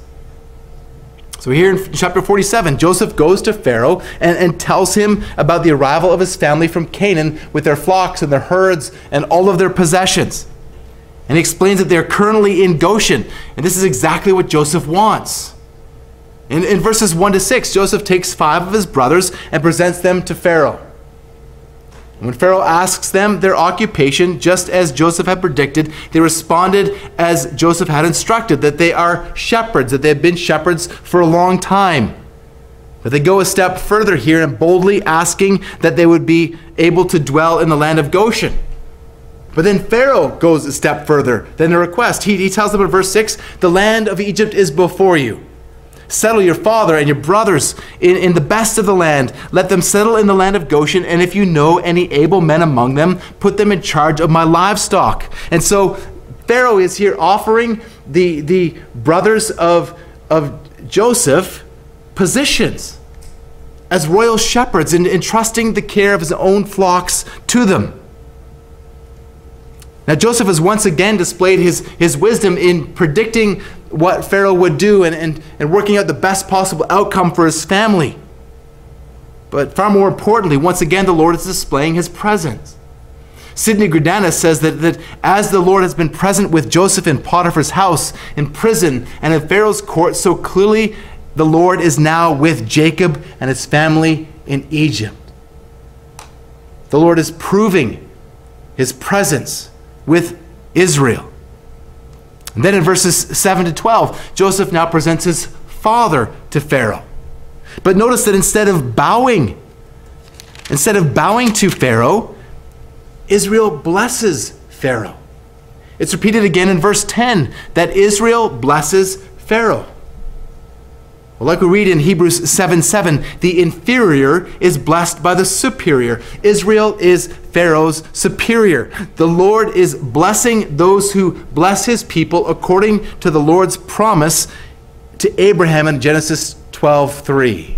So here in chapter 47, Joseph goes to Pharaoh and tells him about the arrival of his family from Canaan with their flocks and their herds and all of their possessions. And he explains that they're currently in Goshen. And this is exactly what Joseph wants. In verses 1 to 6, Joseph takes 5 of his brothers and presents them to Pharaoh. And when Pharaoh asks them their occupation, just as Joseph had predicted, they responded as Joseph had instructed, that they are shepherds, that they have been shepherds for a long time. But they go a step further here and boldly asking that they would be able to dwell in the land of Goshen. But then Pharaoh goes a step further than the request. He tells them in verse 6, the land of Egypt is before you. Settle your father and your brothers in the best of the land. Let them settle in the land of Goshen, and if you know any able men among them, put them in charge of my livestock. And so Pharaoh is here offering the brothers of Joseph positions as royal shepherds and entrusting the care of his own flocks to them. Now Joseph has once again displayed his wisdom in predicting what Pharaoh would do and working out the best possible outcome for his family. But far more importantly, once again, the Lord is displaying his presence. Sidney Gridana says that as the Lord has been present with Joseph in Potiphar's house, in prison, and in Pharaoh's court, so clearly the Lord is now with Jacob and his family in Egypt. The Lord is proving his presence with Israel. And then in verses 7 to 12, Joseph now presents his father to Pharaoh. But notice that instead of bowing to Pharaoh, Israel blesses Pharaoh. It's repeated again in verse 10 that Israel blesses Pharaoh. Well, like we read in Hebrews 7:7, the inferior is blessed by the superior. Israel is Pharaoh's superior. The Lord is blessing those who bless his people according to the Lord's promise to Abraham in Genesis 12:3,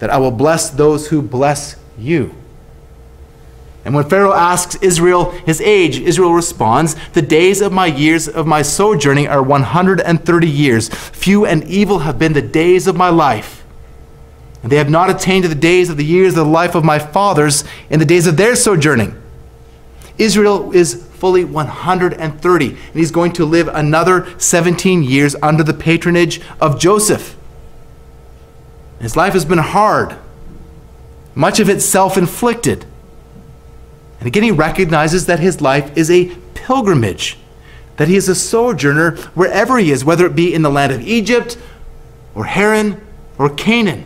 that I will bless those who bless you. And when Pharaoh asks Israel his age, Israel responds, the days of my years of my sojourning are 130 years. Few and evil have been the days of my life. And they have not attained to the days of the years of the life of my fathers in the days of their sojourning. Israel is fully 130, and he's going to live another 17 years under the patronage of Joseph. His life has been hard, much of it self-inflicted. And again, he recognizes that his life is a pilgrimage, that he is a sojourner wherever he is, whether it be in the land of Egypt or Haran or Canaan,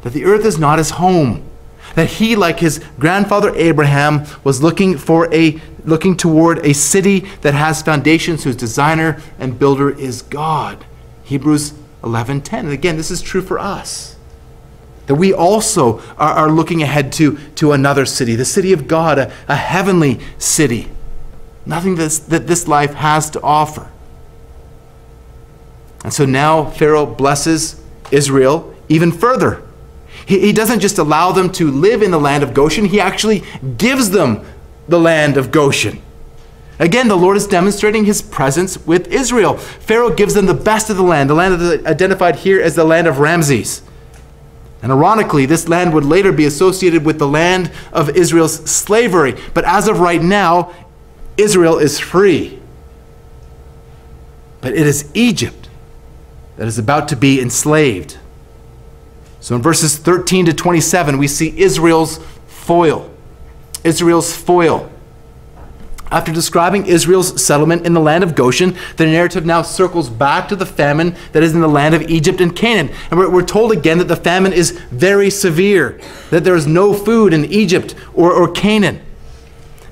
that the earth is not his home, that he, like his grandfather Abraham, was looking toward a city that has foundations, whose designer and builder is God. Hebrews 11:10. And again, this is true for us, that we also are looking ahead to another city, the city of God, a heavenly city. Nothing that this life has to offer. And so now Pharaoh blesses Israel even further. He doesn't just allow them to live in the land of Goshen, he actually gives them the land of Goshen. Again, the Lord is demonstrating his presence with Israel. Pharaoh gives them the best of the land identified here as the land of Ramses. And ironically, this land would later be associated with the land of Israel's slavery. But as of right now, Israel is free. But it is Egypt that is about to be enslaved. So in verses 13 to 27, we see Israel's foil. Israel's foil. After describing Israel's settlement in the land of Goshen, the narrative now circles back to the famine that is in the land of Egypt and Canaan. And we're told again that the famine is very severe, that there is no food in Egypt or Canaan.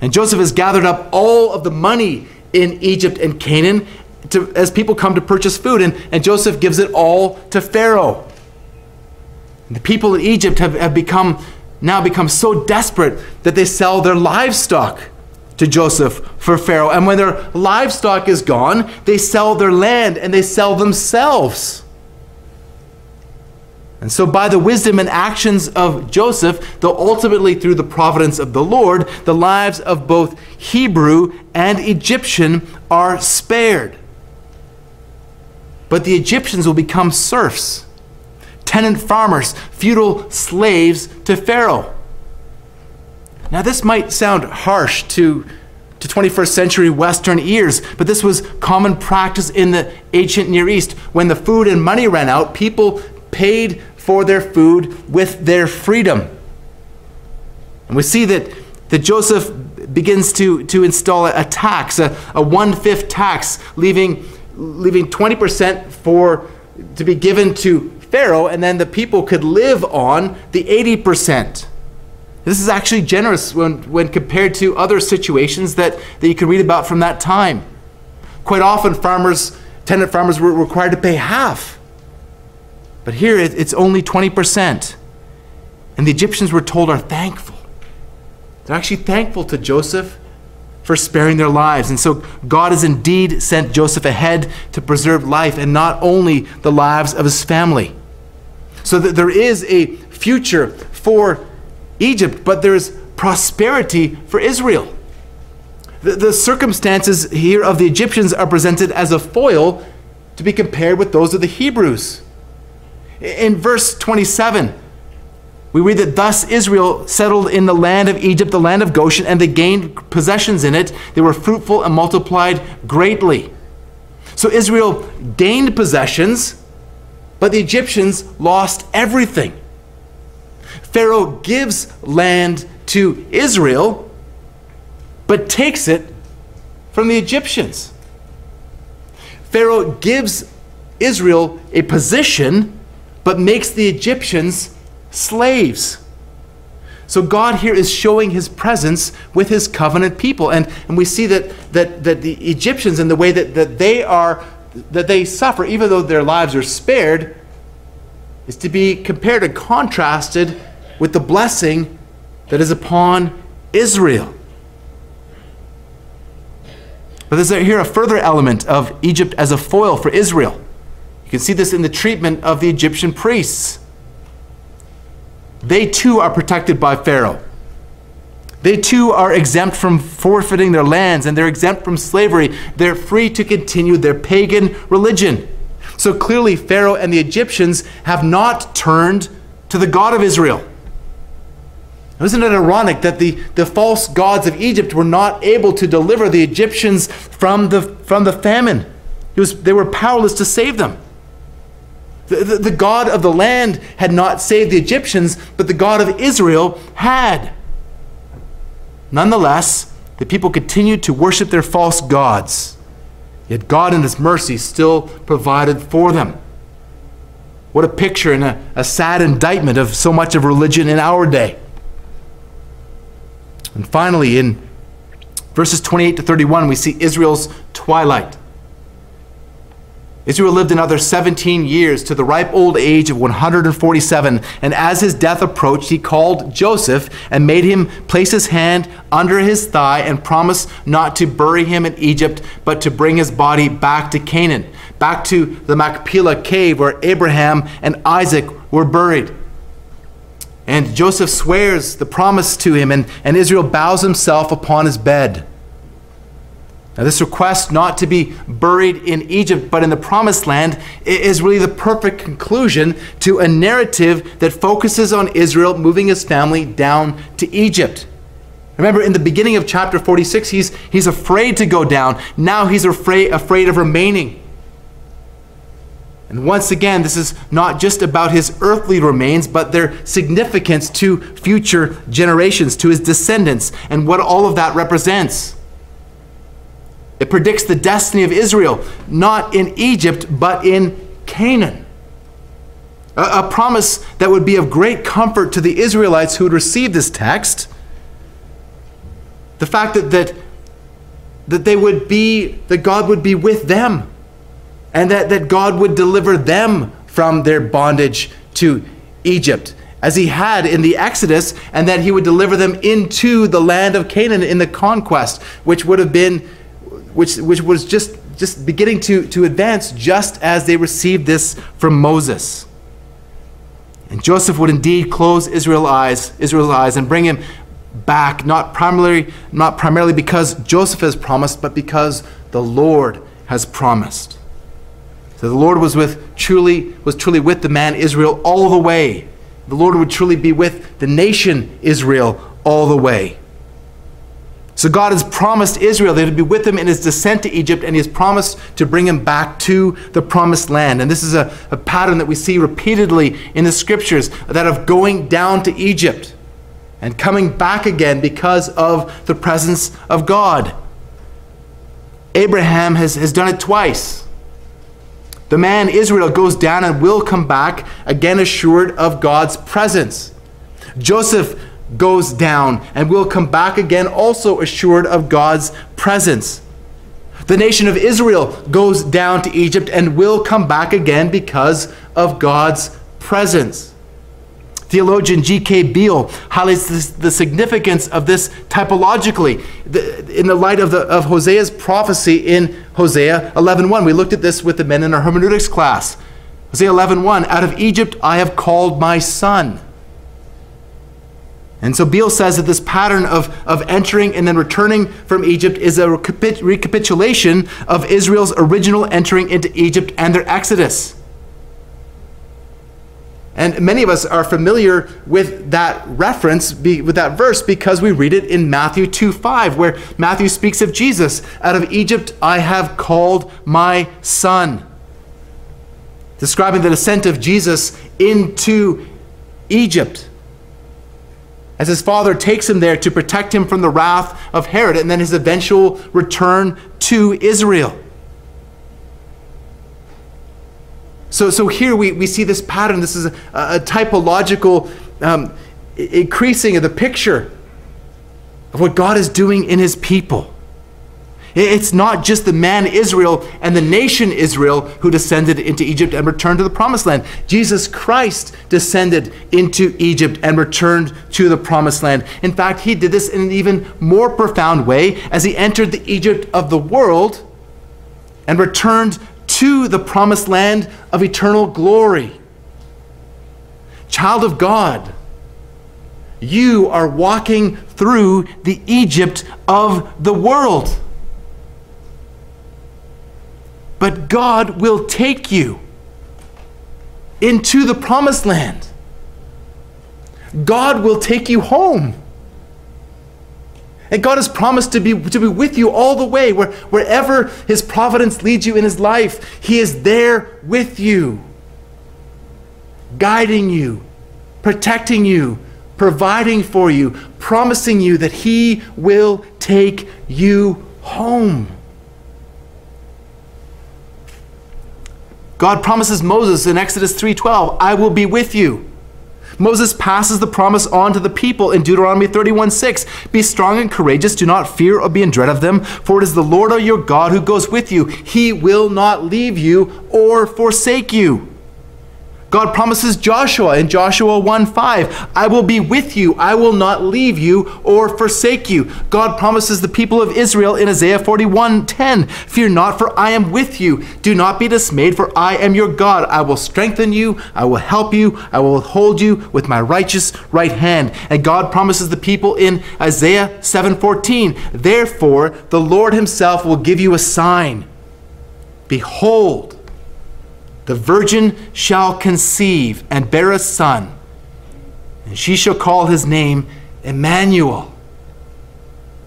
And Joseph has gathered up all of the money in Egypt and Canaan as people come to purchase food, and Joseph gives it all to Pharaoh. And the people in Egypt have now become so desperate that they sell their livestock to Joseph for Pharaoh. And when their livestock is gone, they sell their land and they sell themselves. And so by the wisdom and actions of Joseph, though ultimately through the providence of the Lord, the lives of both Hebrew and Egyptian are spared. But the Egyptians will become serfs, tenant farmers, feudal slaves to Pharaoh. Now, this might sound harsh to 21st century Western ears, but this was common practice in the ancient Near East. When the food and money ran out, people paid for their food with their freedom. And we see that Joseph begins to install a tax, a one-fifth tax, leaving 20% to be given to Pharaoh, and then the people could live on the 80%. This is actually generous when compared to other situations that you can read about from that time. Quite often, tenant farmers were required to pay half. But here, it's only 20%. And the Egyptians, we're told, are thankful. They're actually thankful to Joseph for sparing their lives. And so God has indeed sent Joseph ahead to preserve life, and not only the lives of his family. So that there is a future for Egypt, but there is prosperity for Israel. The circumstances here of the Egyptians are presented as a foil to be compared with those of the Hebrews. In verse 27, we read that thus Israel settled in the land of Egypt, the land of Goshen, and they gained possessions in it. They were fruitful and multiplied greatly. So Israel gained possessions, but the Egyptians lost everything. Pharaoh gives land to Israel, but takes it from the Egyptians. Pharaoh gives Israel a position, but makes the Egyptians slaves. So God here is showing his presence with his covenant people. And we see that the Egyptians, in the way that they suffer, even though their lives are spared, is to be compared and contrasted with the blessing that is upon Israel. But there's here a further element of Egypt as a foil for Israel. You can see this in the treatment of the Egyptian priests. They too are protected by Pharaoh. They too are exempt from forfeiting their lands, and they're exempt from slavery. They're free to continue their pagan religion. So clearly, Pharaoh and the Egyptians have not turned to the God of Israel. Now, isn't it ironic that the false gods of Egypt were not able to deliver the Egyptians from the famine? They were powerless to save them. The God of the land had not saved the Egyptians, but the God of Israel had. Nonetheless, the people continued to worship their false gods. Yet God in his mercy still provided for them. What a picture and a sad indictment of so much of religion in our day. And finally, in verses 28 to 31, we see Israel's twilight. Israel lived another 17 years to the ripe old age of 147, and as his death approached, he called Joseph and made him place his hand under his thigh and promised not to bury him in Egypt, but to bring his body back to Canaan, back to the Machpelah cave where Abraham and Isaac were buried. And Joseph swears the promise to him, and Israel bows himself upon his bed. Now, this request not to be buried in Egypt but in the Promised Land is really the perfect conclusion to a narrative that focuses on Israel moving his family down to Egypt. Remember, in the beginning of chapter 46, he's afraid to go down. Now he's afraid of remaining. And once again, this is not just about his earthly remains, but their significance to future generations, to his descendants, and what all of that represents. It predicts the destiny of Israel, not in Egypt, but in Canaan. A promise that would be of great comfort to the Israelites who would receive this text. The fact that they would be, that God would be with them, and that God would deliver them from their bondage to Egypt, as he had in the Exodus, and that he would deliver them into the land of Canaan in the conquest, which was just beginning to advance just as they received this from Moses. And Joseph would indeed close Israel's eyes and bring him back, not primarily because Joseph has promised, but because the Lord has promised. So the Lord was truly with the man Israel all the way. The Lord would truly be with the nation Israel all the way. So God has promised Israel that he would be with them in his descent to Egypt, and he has promised to bring him back to the promised land. And this is a pattern that we see repeatedly in the scriptures, that of going down to Egypt and coming back again because of the presence of God. Abraham has done it twice. The man Israel goes down and will come back, again assured of God's presence. Joseph goes down and will come back again, also assured of God's presence. The nation of Israel goes down to Egypt and will come back again because of God's presence. Theologian G.K. Beale highlights the significance of this typologically in the light of Hosea's prophecy in Hosea 11:1. We looked at this with the men in our hermeneutics class. Hosea 11:1, out of Egypt I have called my son. And so Beale says that this pattern of entering and then returning from Egypt is a recapitulation of Israel's original entering into Egypt and their exodus. And many of us are familiar with that reference, with that verse, because we read it in Matthew 2:5, where Matthew speaks of Jesus. Out of Egypt I have called my son. Describing the descent of Jesus into Egypt, as his father takes him there to protect him from the wrath of Herod and then his eventual return to Israel. So here we see this pattern. This is a typological increasing of the picture of what God is doing in his people. It's not just the man Israel and the nation Israel who descended into Egypt and returned to the promised land. Jesus Christ descended into Egypt and returned to the promised land. In fact, he did this in an even more profound way as he entered the Egypt of the world and returned to the promised land of eternal glory. Child of God, you are walking through the Egypt of the world. But God will take you into the promised land. God will take you home. And God has promised to be with you all the way. Wherever his providence leads you in his life, he is there with you, guiding you, protecting you, providing for you, promising you that he will take you home. God promises Moses in Exodus 3:12, I will be with you. Moses passes the promise on to the people in Deuteronomy 31:6. Be strong and courageous. Do not fear or be in dread of them, for it is the Lord or your God who goes with you. He will not leave you or forsake you. God promises Joshua in Joshua 1:5, I will be with you. I will not leave you or forsake you. God promises the people of Israel in Isaiah 41:10, fear not, for I am with you. Do not be dismayed, for I am your God. I will strengthen you. I will help you. I will hold you with my righteous right hand. And God promises the people in Isaiah 7:14, therefore the Lord himself will give you a sign. Behold, the virgin shall conceive and bear a son, and she shall call his name Emmanuel.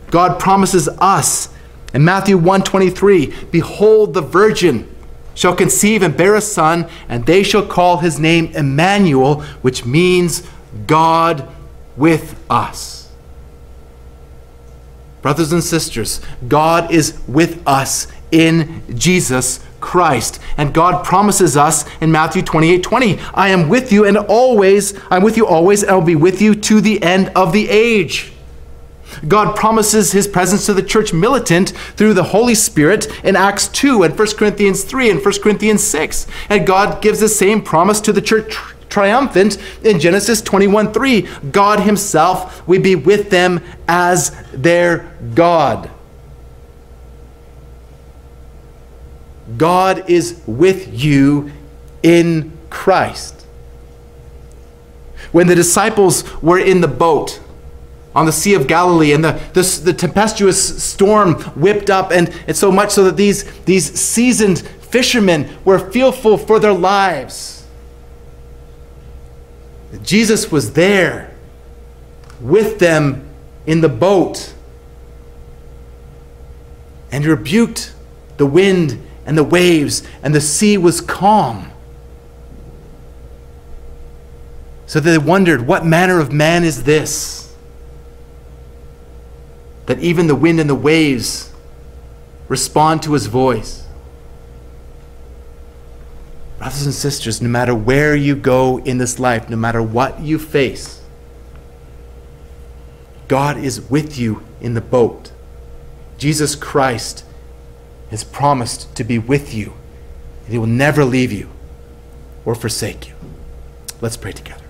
God promises us in Matthew 1:23, behold, the virgin shall conceive and bear a son, and they shall call his name Emmanuel, which means God with us. Brothers and sisters, God is with us in Jesus Christ. And God promises us in Matthew 28:20, I am with you and always, I'm with you always, and I'll be with you to the end of the age. God promises his presence to the church militant through the Holy Spirit in Acts 2 and 1 Corinthians 3 and 1 Corinthians 6. And God gives the same promise to the church triumphant in Genesis 21:3. God himself will be with them as their God. God is with you in Christ. When the disciples were in the boat on the Sea of Galilee and the tempestuous storm whipped up, and so much so that these seasoned fishermen were fearful for their lives, Jesus was there with them in the boat and rebuked the wind and the waves, and the sea was calm. So they wondered, what manner of man is this, that even the wind and the waves respond to his voice? Brothers and sisters, no matter where you go in this life, no matter what you face, God is with you in the boat. Jesus Christ has promised to be with you, and he will never leave you or forsake you. Let's pray together.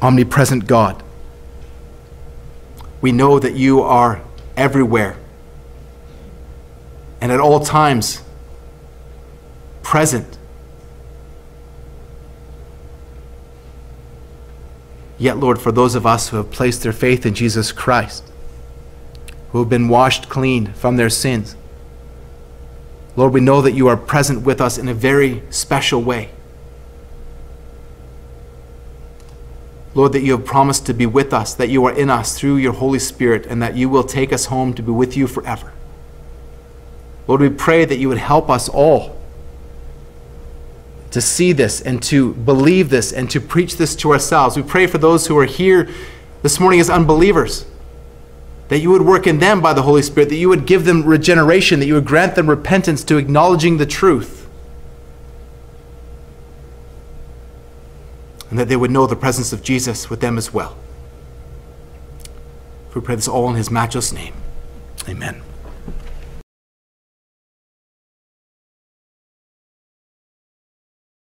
Omnipresent God, we know that you are everywhere and at all times present. Yet, Lord, for those of us who have placed their faith in Jesus Christ, who have been washed clean from their sins, Lord, we know that you are present with us in a very special way. Lord, that you have promised to be with us, that you are in us through your Holy Spirit, and that you will take us home to be with you forever. Lord, we pray that you would help us all to see this and to believe this and to preach this to ourselves. We pray for those who are here this morning as unbelievers, that you would work in them by the Holy Spirit, that you would give them regeneration, that you would grant them repentance to acknowledging the truth, and that they would know the presence of Jesus with them as well. We pray this all in his matchless name. Amen.